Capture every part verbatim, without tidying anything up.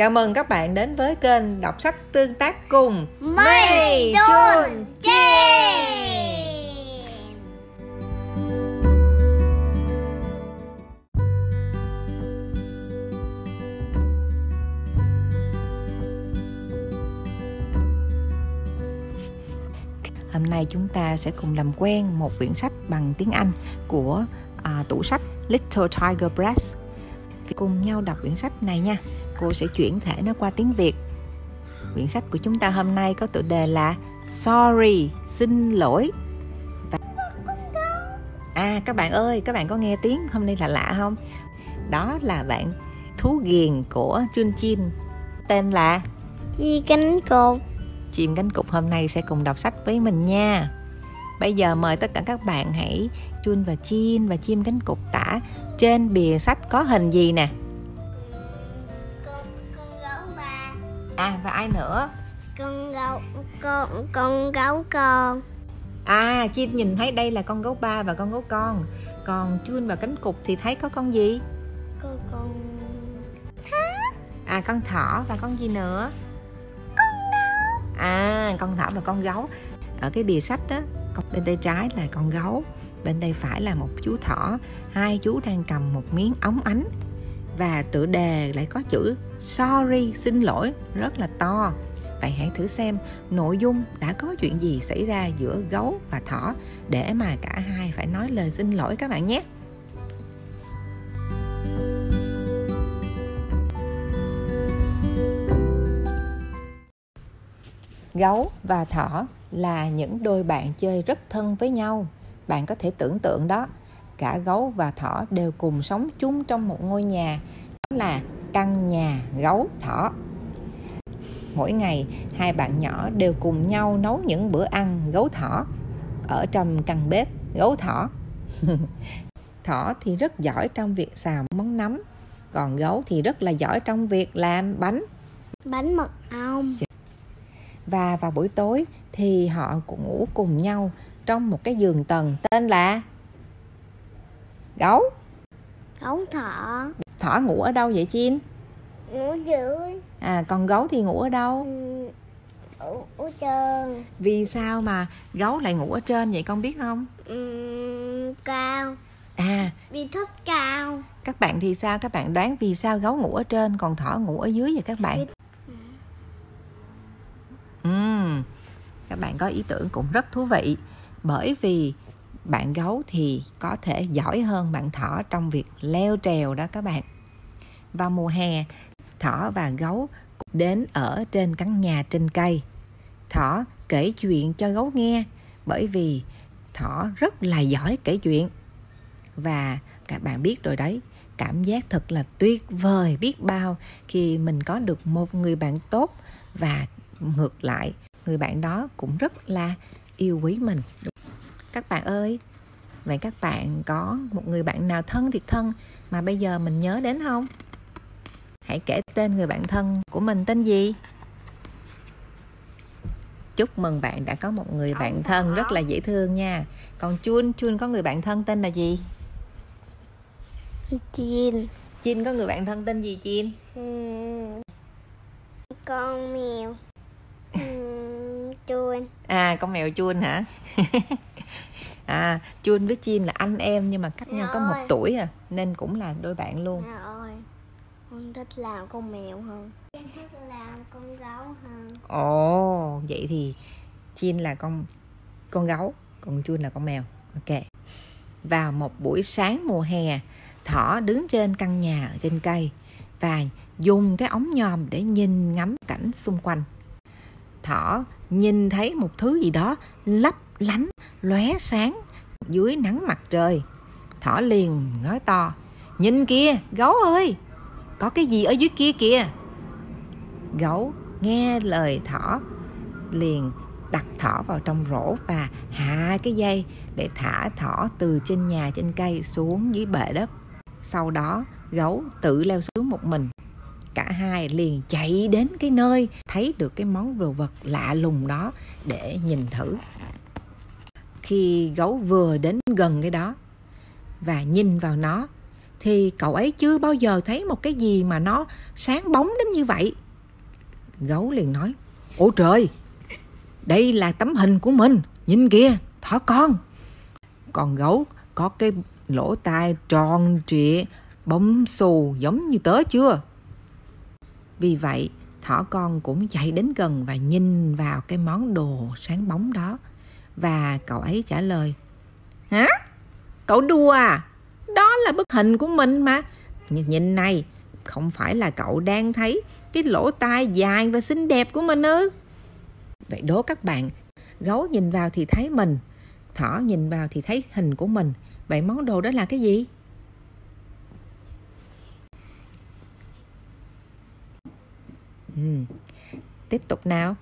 Chào mừng các bạn đến với kênh Đọc Sách Tương Tác cùng MiJunJin. Hôm nay chúng ta sẽ cùng làm quen một quyển sách bằng tiếng Anh của à, tủ sách Little Tiger Breath. Cùng nhau đọc quyển sách này nha. Cô sẽ chuyển thể nó qua tiếng Việt. Quyển sách của chúng ta hôm nay có tựa đề là Sorry, xin lỗi. Và... À các bạn ơi, các bạn có nghe tiếng hôm nay là lạ không? Đó là bạn thú ghiền của MiJunJin, tên là Chim Cánh Cụt. Chim Cánh Cụt hôm nay sẽ cùng đọc sách với mình nha. Bây giờ mời tất cả các bạn hãy Jun và Jin và Chim Cánh Cụt tả trên bìa sách có hình gì nè. À, và ai nữa? Con gấu, con con gấu con. À, Chim nhìn thấy đây là con gấu ba và con gấu con. Còn Jun và Cánh Cụt thì thấy có con gì? Con con thỏ. À, con thỏ và con gì nữa? Con gấu. À, con thỏ và con gấu. Ở cái bìa sách đó, bên tay trái là con gấu, bên tay phải là một chú thỏ. Hai chú đang cầm một miếng ống ánh. Và tựa đề lại có chữ Sorry, xin lỗi rất là to. Vậy hãy thử xem nội dung đã có chuyện gì xảy ra giữa gấu và thỏ để mà cả hai phải nói lời xin lỗi các bạn nhé. Gấu và thỏ là những đôi bạn chơi rất thân với nhau. Bạn có thể tưởng tượng đó. Cả gấu và thỏ đều cùng sống chung trong một ngôi nhà, đó là căn nhà gấu thỏ. Mỗi ngày, hai bạn nhỏ đều cùng nhau nấu những bữa ăn gấu thỏ ở trong căn bếp gấu thỏ. Thỏ thì rất giỏi trong việc xào món nấm, còn gấu thì rất là giỏi trong việc làm bánh bánh mật ong. Và vào buổi tối thì họ cũng ngủ cùng nhau trong một cái giường tầng tên là Gấu Gấu thỏ. Thỏ ngủ ở đâu vậy Chim? Ngủ dưới. À, còn gấu thì ngủ ở đâu? Ở, ở trên. Vì sao mà gấu lại ngủ ở trên vậy con biết không? Ừ, cao. À, vì thích cao. Các bạn thì sao? Các bạn đoán vì sao gấu ngủ ở trên còn thỏ ngủ ở dưới vậy các bạn? Ừ. Các bạn có ý tưởng cũng rất thú vị. Bởi vì bạn gấu thì có thể giỏi hơn bạn thỏ trong việc leo trèo đó các bạn. Vào mùa hè, thỏ và gấu đến ở trên căn nhà trên cây. Thỏ kể chuyện cho gấu nghe bởi vì thỏ rất là giỏi kể chuyện. Và các bạn biết rồi đấy, cảm giác thật là tuyệt vời biết bao khi mình có được một người bạn tốt và ngược lại, người bạn đó cũng rất là yêu quý mình. Các bạn ơi, vậy các bạn có một người bạn nào thân thiệt thân mà bây giờ mình nhớ đến không? Hãy kể tên người bạn thân của mình tên gì? Chúc mừng bạn đã có một người bạn thân rất là dễ thương nha. Còn Jun, Jun có người bạn thân tên là gì? Jin. Jin có người bạn thân tên gì Jin? Ừ, con mèo. Jun. À, con mèo Jun hả? À, Jun với Jin là anh em nhưng mà cách nhau có một tuổi à, nên cũng là đôi bạn luôn. Mẹ ơi, con thích làm con mèo hơn. Con thích làm con gấu hơn. Ồ, vậy thì Jin là con con gấu, còn Jun là con mèo. Ok. Vào một buổi sáng mùa hè, thỏ đứng trên căn nhà trên cây và dùng cái ống nhòm để nhìn ngắm cảnh xung quanh. Thỏ nhìn thấy một thứ gì đó lấp lánh, lóe sáng dưới nắng mặt trời. Thỏ liền nói to: "Nhìn kìa, gấu ơi, có cái gì ở dưới kia kìa." Gấu nghe lời thỏ, liền đặt thỏ vào trong rổ và hạ cái dây để thả thỏ từ trên nhà trên cây xuống dưới bệ đất. Sau đó, gấu tự leo xuống một mình. Cả hai liền chạy đến cái nơi thấy được cái món đồ vật lạ lùng đó để nhìn thử. Khi gấu vừa đến gần cái đó và nhìn vào nó, thì cậu ấy chưa bao giờ thấy một cái gì mà nó sáng bóng đến như vậy. Gấu liền nói, ôi trời, đây là tấm hình của mình, nhìn kìa, thỏ con. Còn gấu có cái lỗ tai tròn trịa, bóng xù giống như tớ chưa. Vì vậy, thỏ con cũng chạy đến gần và nhìn vào cái món đồ sáng bóng đó. Và cậu ấy trả lời, hả? Cậu đùa à? Đó là bức hình của mình mà. Nhìn này, không phải là cậu đang thấy cái lỗ tai dài và xinh đẹp của mình ư? Vậy đố các bạn, gấu nhìn vào thì thấy mình, thỏ nhìn vào thì thấy hình của mình. Vậy món đồ đó là cái gì? Ừ. Tiếp tục nào.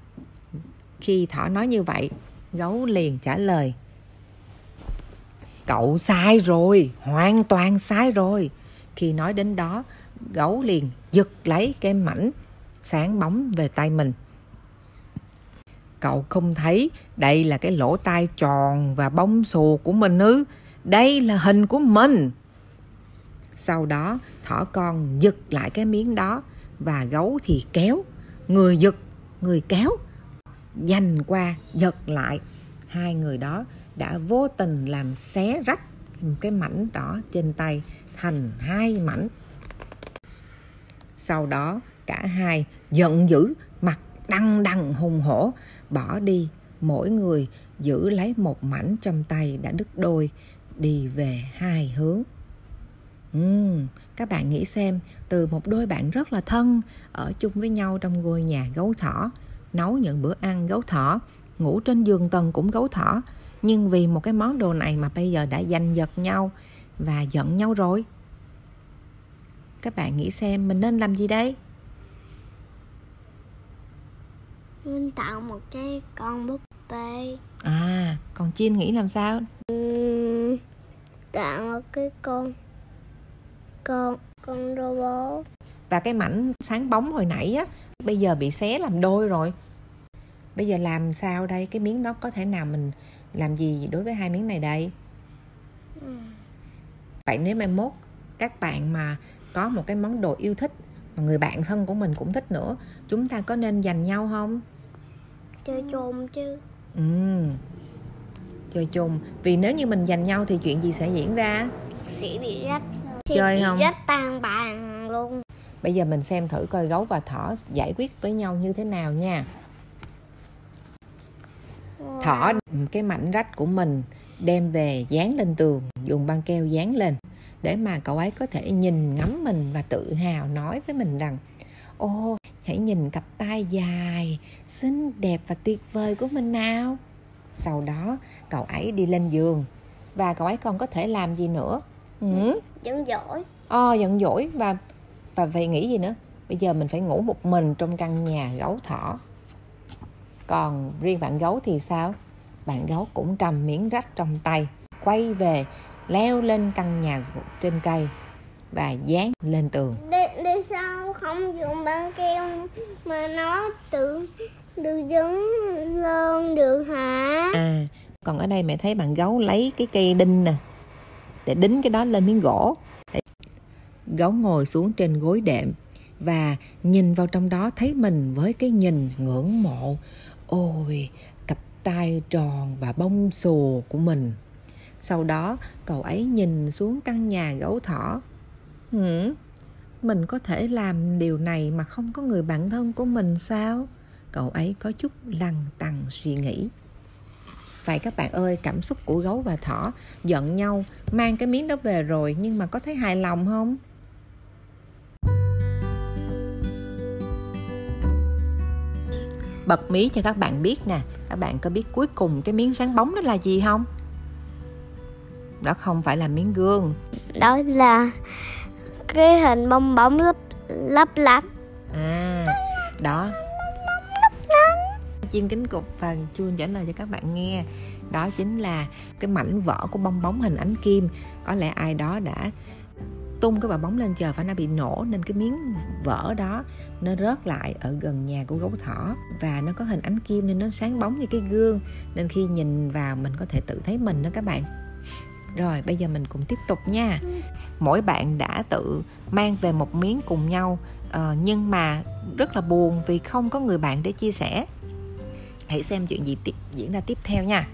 Khi thỏ nói như vậy, gấu liền trả lời, cậu sai rồi, hoàn toàn sai rồi. Khi nói đến đó, gấu liền giật lấy cái mảnh sáng bóng về tay mình. Cậu không thấy đây là cái lỗ tai tròn và bông xù của mình ư? Đây là hình của mình. Sau đó thỏ con giật lại cái miếng đó, và gấu thì kéo, người giật, người kéo, giành qua, giật lại. Hai người đó đã vô tình làm xé rách cái mảnh đỏ trên tay thành hai mảnh. Sau đó cả hai giận dữ, mặt đăng đăng hùng hổ, bỏ đi, mỗi người giữ lấy một mảnh trong tay đã đứt đôi, đi về hai hướng. Uhm, các bạn nghĩ xem, từ một đôi bạn rất là thân, ở chung với nhau trong ngôi nhà gấu thỏ, nấu những bữa ăn gấu thỏ, ngủ trên giường tầng cũng gấu thỏ, nhưng vì một cái món đồ này mà bây giờ đã giành giật nhau và giận nhau rồi. Các bạn nghĩ xem mình nên làm gì đây? Mình tạo một cái con búp bê. À, còn Chin nghĩ làm sao? Ừ, tạo một cái con Con con robot. Và cái mảnh sáng bóng hồi nãy á, bây giờ bị xé làm đôi rồi. Bây giờ làm sao đây? Cái miếng đó có thể nào mình làm gì đối với hai miếng này đây? Ừ. Vậy nếu mai mốt các bạn mà có một cái món đồ yêu thích mà người bạn thân của mình cũng thích nữa, chúng ta có nên giành nhau không? Chơi chung chứ. Ừ, chơi chung. Vì nếu như mình giành nhau thì chuyện gì sẽ diễn ra? Sẽ bị rách. Chơi không? Rất tan bàn luôn. Bây giờ mình xem thử coi gấu và thỏ giải quyết với nhau như thế nào nha. Wow. Thỏ cái mảnh rách của mình đem về dán lên tường, dùng băng keo dán lên để mà cậu ấy có thể nhìn ngắm mình và tự hào nói với mình rằng, ô, hãy nhìn cặp tai dài, xinh đẹp và tuyệt vời của mình nào. Sau đó cậu ấy đi lên giường. Và cậu ấy còn có thể làm gì nữa? Ừ. Giận dỗi. Ờ, giận dỗi và và phải nghĩ gì nữa? Bây giờ mình phải ngủ một mình trong căn nhà gấu thỏ. Còn riêng bạn gấu thì sao? Bạn gấu cũng cầm miếng rách trong tay, quay về, leo lên căn nhà trên cây và dán lên tường. Đi, đi sao không dùng băng keo mà nó tự tự dứng lên được hả? À, còn ở đây mẹ thấy bạn gấu lấy cái cây đinh nè, để đính cái đó lên miếng gỗ. Gấu ngồi xuống trên gối đệm và nhìn vào trong đó, thấy mình với cái nhìn ngưỡng mộ. Ôi, cặp tai tròn và bông xù của mình. Sau đó cậu ấy nhìn xuống căn nhà gấu thỏ. Ừ, mình có thể làm điều này mà không có người bạn thân của mình sao? Cậu ấy có chút lằng tằng suy nghĩ. Vậy các bạn ơi, cảm xúc của gấu và thỏ giận nhau, mang cái miếng đó về rồi, nhưng mà có thấy hài lòng không? Bật mí cho các bạn biết nè, các bạn có biết cuối cùng cái miếng sáng bóng đó là gì không? Đó không phải là miếng gương. Đó là cái hình bong bóng lấp, lấp lánh. À, đó. Chim kính cục và Chuông trả lời cho các bạn nghe, đó chính là cái mảnh vỡ của bong bóng hình ánh kim. Có lẽ ai đó đã tung cái quả bóng lên trời và nó bị nổ, nên cái miếng vỡ đó nó rớt lại ở gần nhà của gấu thỏ, và nó có hình ánh kim nên nó sáng bóng như cái gương, nên khi nhìn vào mình có thể tự thấy mình đó các bạn. Rồi bây giờ mình cùng tiếp tục nha. Mỗi bạn đã tự mang về một miếng cùng nhau, ờ, nhưng mà rất là buồn vì không có người bạn để chia sẻ. Hãy xem chuyện gì tiếp, diễn ra tiếp theo nha.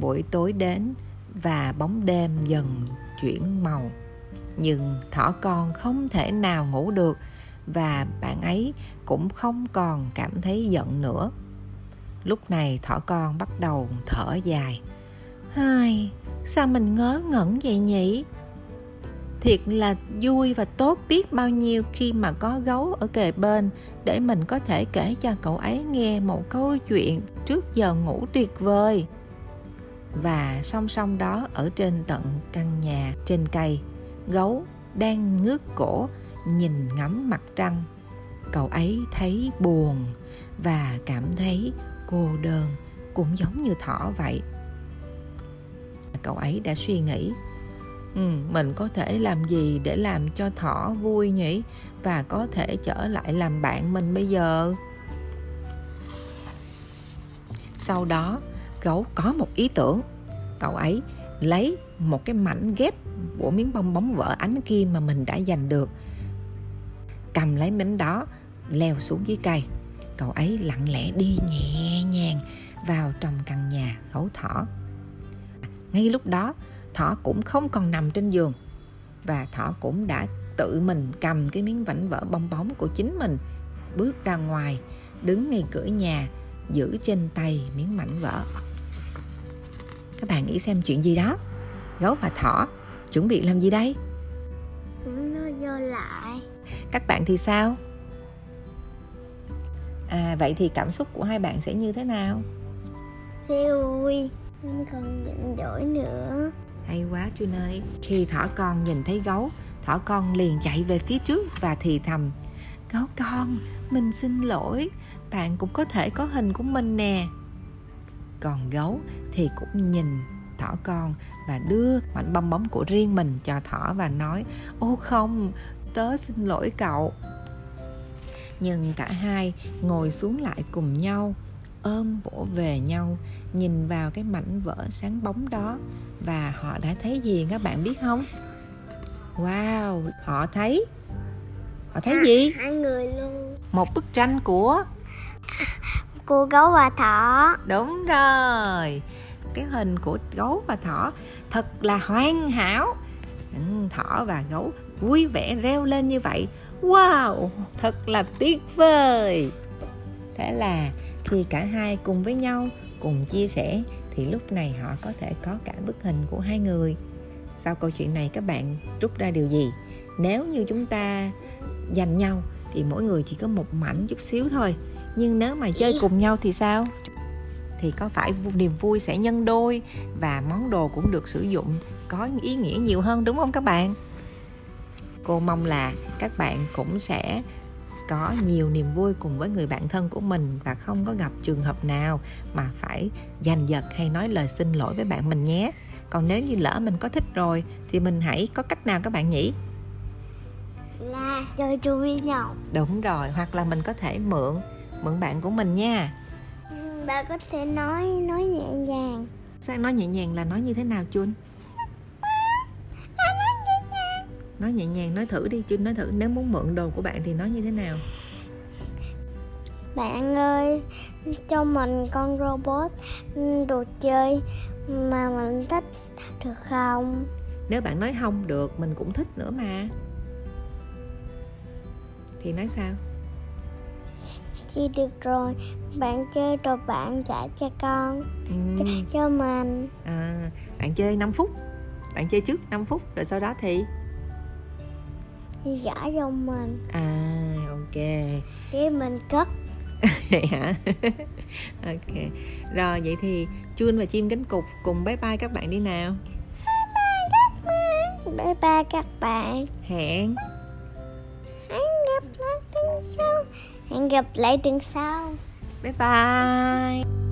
Buổi tối đến và bóng đêm dần chuyển màu, nhưng thỏ con không thể nào ngủ được và bạn ấy cũng không còn cảm thấy giận nữa. Lúc này thỏ con bắt đầu thở dài. Hai, sao mình ngớ ngẩn vậy nhỉ? Thiệt là vui và tốt biết bao nhiêu khi mà có gấu ở kề bên để mình có thể kể cho cậu ấy nghe một câu chuyện trước giờ ngủ tuyệt vời. Và song song đó, ở trên tận căn nhà trên cây, gấu đang ngước cổ nhìn ngắm mặt trăng. Cậu ấy thấy buồn và cảm thấy cô đơn, cũng giống như thỏ vậy. Cậu ấy đã suy nghĩ, ừ, mình có thể làm gì để làm cho thỏ vui nhỉ, và có thể trở lại làm bạn mình bây giờ. Sau đó gấu có một ý tưởng. Cậu ấy lấy một cái mảnh ghép của miếng bong bóng vỡ ánh kim mà mình đã giành được, cầm lấy miếng đó leo xuống dưới cây. Cậu ấy lặng lẽ đi nhẹ nhàng vào trong căn nhà gấu thỏ. Ngay lúc đó thỏ cũng không còn nằm trên giường, và thỏ cũng đã tự mình cầm cái miếng vảnh vỡ bong bóng của chính mình, bước ra ngoài, đứng ngay cửa nhà, giữ trên tay miếng mảnh vỡ. Các bạn nghĩ xem chuyện gì đó? Gấu và thỏ chuẩn bị làm gì đây? Nó vô lại. Các bạn thì sao? À, vậy thì cảm xúc của hai bạn sẽ như thế nào? Siêu vui, không còn giận dỗi nữa. Hay quá Chun ơi. Khi thỏ con nhìn thấy gấu, thỏ con liền chạy về phía trước và thì thầm, gấu con, mình xin lỗi, bạn cũng có thể có hình của mình nè. Còn gấu thì cũng nhìn thỏ con và đưa mảnh bong bóng của riêng mình cho thỏ và nói, ô không, tớ xin lỗi cậu. Nhưng cả hai ngồi xuống lại cùng nhau, ôm vỗ về nhau, nhìn vào cái mảnh vỡ sáng bóng đó. Và họ đã thấy gì các bạn biết không? Wow, họ thấy Họ thấy à, gì? Hai người luôn. Một bức tranh của Của gấu và thỏ. Đúng rồi, cái hình của gấu và thỏ thật là hoàn hảo. Thỏ và gấu vui vẻ reo lên như vậy. Wow, thật là tuyệt vời. Thế là khi cả hai cùng với nhau, cùng chia sẻ, thì lúc này họ có thể có cả bức hình của hai người. Sau câu chuyện này các bạn rút ra điều gì? Nếu như chúng ta giành nhau thì mỗi người chỉ có một mảnh chút xíu thôi, nhưng nếu mà chơi cùng nhau thì sao? Thì có phải niềm vui sẽ nhân đôi, và món đồ cũng được sử dụng có ý nghĩa nhiều hơn, đúng không các bạn? Cô mong là các bạn cũng sẽ có nhiều niềm vui cùng với người bạn thân của mình, và không có gặp trường hợp nào mà phải giành giật hay nói lời xin lỗi với bạn mình nhé. Còn nếu như lỡ mình có thích rồi thì mình hãy có cách nào các bạn nhỉ? Là chơi chung với nhau. Đúng rồi, hoặc là mình có thể mượn mượn bạn của mình nha. Bạn có thể nói nói nhẹ nhàng. Sao nói nhẹ nhàng là nói như thế nào Chun? Nói nhẹ nhàng, nói thử đi Chun, nói thử. Nếu muốn mượn đồ của bạn thì nói như thế nào? Bạn ơi, cho mình con robot đồ chơi mà mình thích được không? Nếu bạn nói không được, mình cũng thích nữa mà, thì nói sao? Chị được rồi, bạn chơi rồi bạn trả cho con, ừ. cho mình. À, bạn chơi năm phút. Bạn chơi trước năm phút, rồi sau đó thì giả cho mình. À, ok. Để mình cất. Vậy hả? Ok. Rồi, vậy thì Chun và Chim Cánh Cụt cùng bye bye các bạn đi nào. Bye bye các bạn. Hẹn Hẹn gặp lại tuần sau. Hẹn gặp lại tuần sau. Bye bye.